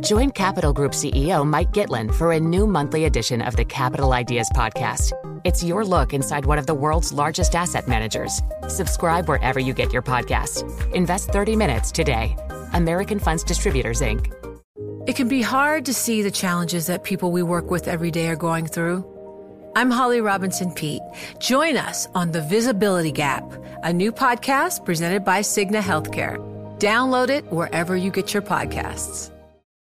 Join Capital Group CEO Mike Gitlin for a new monthly edition of the Capital Ideas Podcast. It's your look inside one of the world's largest asset managers. Subscribe wherever you get your podcasts. Invest 30 minutes today. American Funds Distributors, Inc. It can be hard to see the challenges that people we work with every day are going through. I'm Holly Robinson Peete. Join us on The Visibility Gap, a new podcast presented by Cigna Healthcare. Download it wherever you get your podcasts.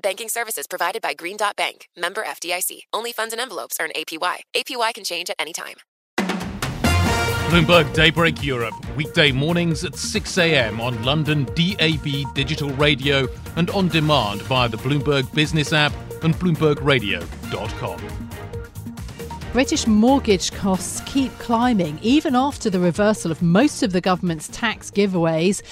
Banking services provided by Green Dot Bank, member FDIC. Only funds and envelopes earn APY. APY can change at any time. Bloomberg Daybreak Europe, weekday mornings at 6 a.m. on London DAB digital radio and on demand via the Bloomberg Business App and BloombergRadio.com. British mortgage costs keep climbing, even after the reversal of most of the government's tax cuts.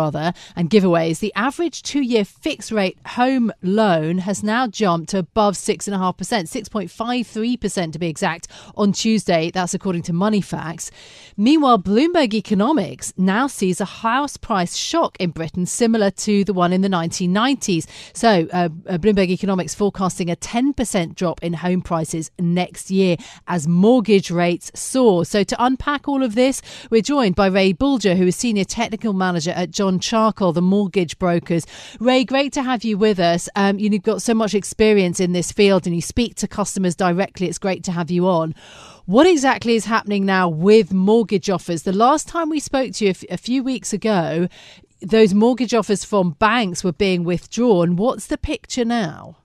The average two-year fixed-rate home loan has now jumped to above 6.5%, 6.53% to be exact, on Tuesday. That's according to Moneyfacts. Meanwhile, Bloomberg Economics now sees a house price shock in Britain similar to the one in the 1990s. So Bloomberg Economics forecasting a 10% drop in home prices next year as mortgage rates soar. So to unpack all of this, we're joined by Ray Boulger, who is Senior Technical Manager at John Charcol, the mortgage brokers. Ray, great to have you with us. You've got so much experience in this field and you speak to customers directly. It's great to have you on. What exactly is happening now with mortgage offers? The last time we spoke to you a few weeks ago, those mortgage offers from banks were being withdrawn. What's the picture now?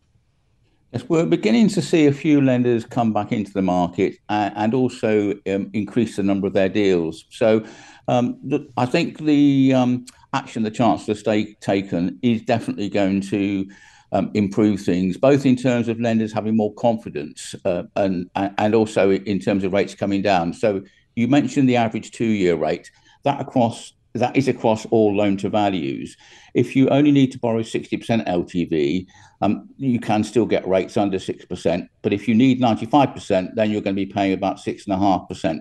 Yes, we're beginning to see a few lenders come back into the market and also increase the number of their deals. So I think the action the Chancellor's taken is definitely going to improve things, both in terms of lenders having more confidence and also in terms of rates coming down. So you mentioned the average two-year rate. That is across all loan to values. If you only need to borrow 60% LTV, you can still get rates under 6%. But if you need 95%, then you're going to be paying about 6.5%.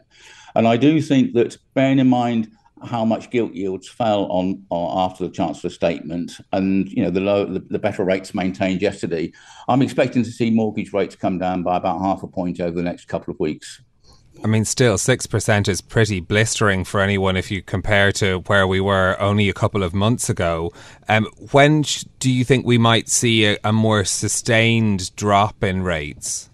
And I do think that, bearing in mind how much gilt yields fell on after the Chancellor's statement, and the better rates maintained yesterday, I'm expecting to see mortgage rates come down by about 0.5 point over the next couple of weeks. I mean, still 6% is pretty blistering for anyone if you compare to where we were only a couple of months ago. When do you think we might see a more sustained drop in rates?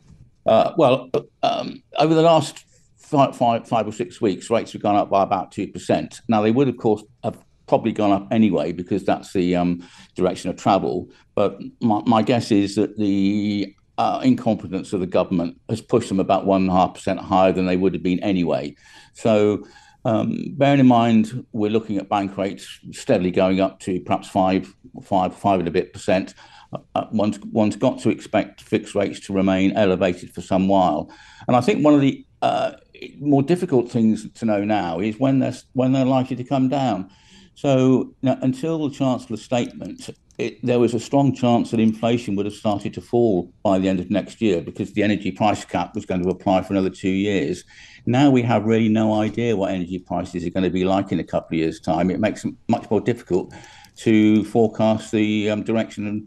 Over the last five or 6 weeks, rates have gone up by about 2%. Now, they would, of course, have probably gone up anyway because that's the direction of travel. But my guess is that the incompetence of the government has pushed them about 1.5% higher than they would have been anyway. So bearing in mind, we're looking at bank rates steadily going up to perhaps five and a bit percent. One's got to expect fixed rates to remain elevated for some while. And I think one of the more difficult things to know now is when they're likely to come down. So until the Chancellor's statement, there was a strong chance that inflation would have started to fall by the end of next year because the energy price cap was going to apply for another 2 years. Now we have really no idea what energy prices are going to be like in a couple of years' time. It makes it much more difficult to forecast the direction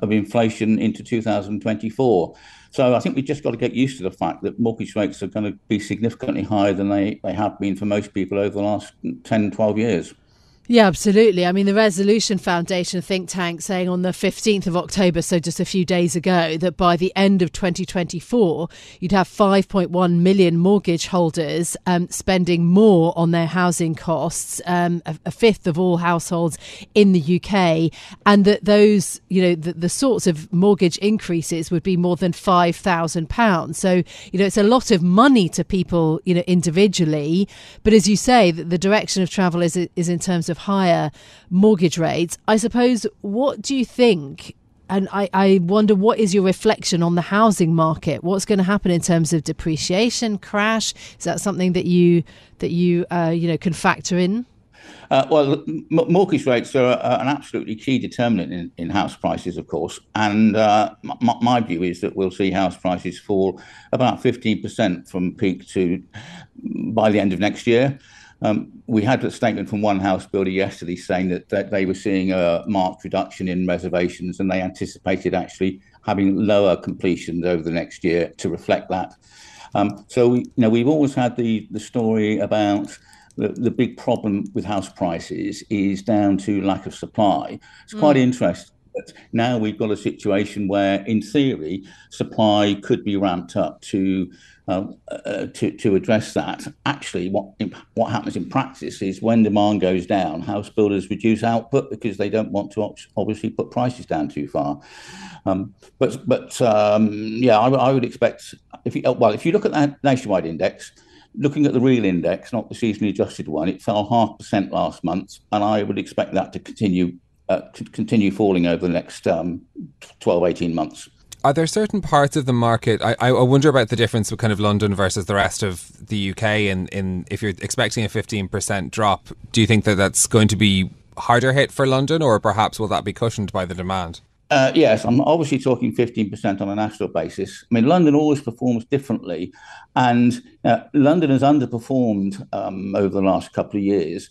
of inflation into 2024. So I think we've just got to get used to the fact that mortgage rates are going to be significantly higher than they have been for most people over the last 10, 12 years. Yeah, absolutely. I mean, the Resolution Foundation think tank saying on the 15th of October, so just a few days ago, that by the end of 2024, you'd have 5.1 million mortgage holders spending more on their housing costs, a fifth of all households in the UK, and that those, the sorts of mortgage increases would be more than £5,000. So, it's a lot of money to people, individually. But as you say, the direction of travel is in terms of higher mortgage rates. I suppose, what do you think And I wonder, what is your reflection on the housing market? What's going to happen in terms of depreciation, crash? Is that something that you can factor in? Mortgage rates are an absolutely key determinant in house prices, of course. And my view is that we'll see house prices fall about 15% from peak to by the end of next year. We had a statement from one house builder yesterday saying that they were seeing a marked reduction in reservations, and they anticipated actually having lower completions over the next year to reflect that. So we've always had the story about the big problem with house prices is down to lack of supply. It's quite interesting that now we've got a situation where, in theory, supply could be ramped up to address that. Actually, what happens in practice is when demand goes down, house builders reduce output because they don't want to obviously put prices down too far. I would expect, if you look at that nationwide index, looking at the real index, not the seasonally adjusted one, it fell 0.5% last month, and I would expect that to continue falling over the next 12, 18 months. Are there certain parts of the market? I wonder about the difference with kind of London versus the rest of the UK. And in if you're expecting a 15% drop, do you think that that's going to be harder hit for London, or perhaps will that be cushioned by the demand? Yes, I'm obviously talking 15% on a national basis. I mean, London always performs differently, and London has underperformed over the last couple of years.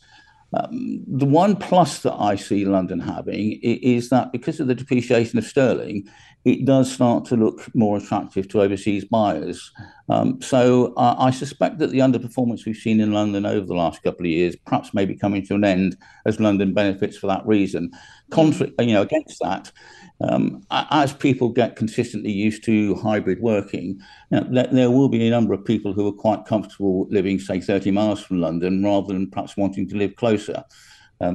The one plus that I see London having is that because of the depreciation of sterling, it does start to look more attractive to overseas buyers. So I suspect that the underperformance we've seen in London over the last couple of years perhaps may be coming to an end as London benefits for that reason. Against that, as people get consistently used to hybrid working, there will be a number of people who are quite comfortable living, say, 30 miles from London rather than perhaps wanting to live closer.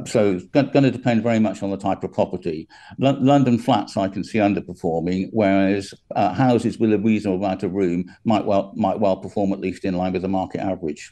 So it's going to depend very much on the type of property. London flats I can see underperforming, whereas houses with a reasonable amount of room might well perform at least in line with the market average.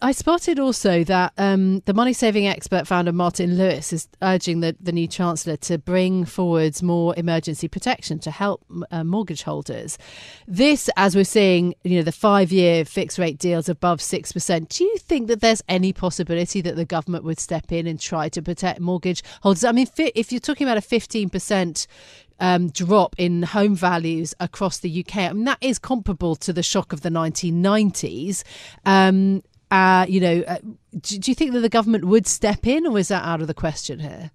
I spotted also that the money-saving expert founder Martin Lewis is urging the new Chancellor to bring forwards more emergency protection to help mortgage holders. This, as we're seeing, the 5-year fixed rate deals above 6%. Do you think that there's any possibility that the government would step in and try to protect mortgage holders? I mean, if you're talking about a 15% drop in home values across the UK. I mean, that is comparable to the shock of the 1990s. Do you think that the government would step in, or is that out of the question here?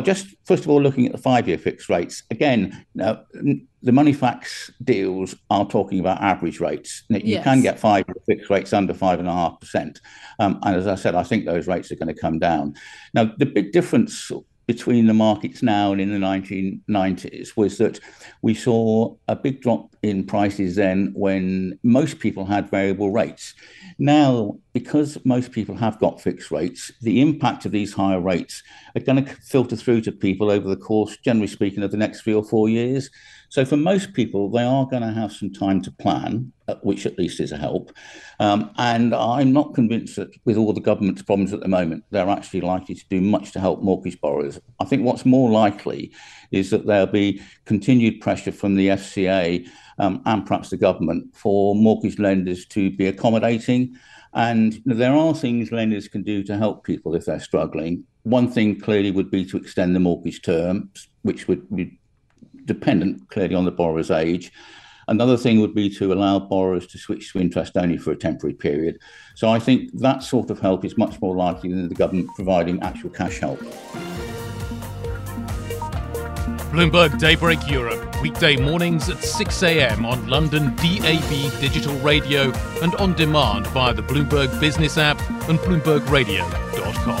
Just first of all, looking at the 5-year fixed rates, again, now, the Moneyfacts deals are talking about average rates. You can get 5-year fixed rates under 5.5%. And as I said, I think those rates are going to come down. Now, the big difference between the markets now and in the 1990s was that we saw a big drop in prices then when most people had variable rates. Now, because most people have got fixed rates, the impact of these higher rates are going to filter through to people over the course, generally speaking, of the next 3 or 4 years. So for most people, they are going to have some time to plan, which at least is a help. And I'm not convinced that with all the government's problems at the moment, they're actually likely to do much to help mortgage borrowers. I think what's more likely is that there'll be continued pressure from the FCA and perhaps the government for mortgage lenders to be accommodating. And there are things lenders can do to help people if they're struggling. One thing clearly would be to extend the mortgage term, which would be dependent clearly on the borrower's age. Another thing would be to allow borrowers to switch to interest only for a temporary period. So I think that sort of help is much more likely than the government providing actual cash help. Bloomberg Daybreak Europe, weekday mornings at 6 a.m. on London DAB digital radio and on demand via the Bloomberg Business App and BloombergRadio.com.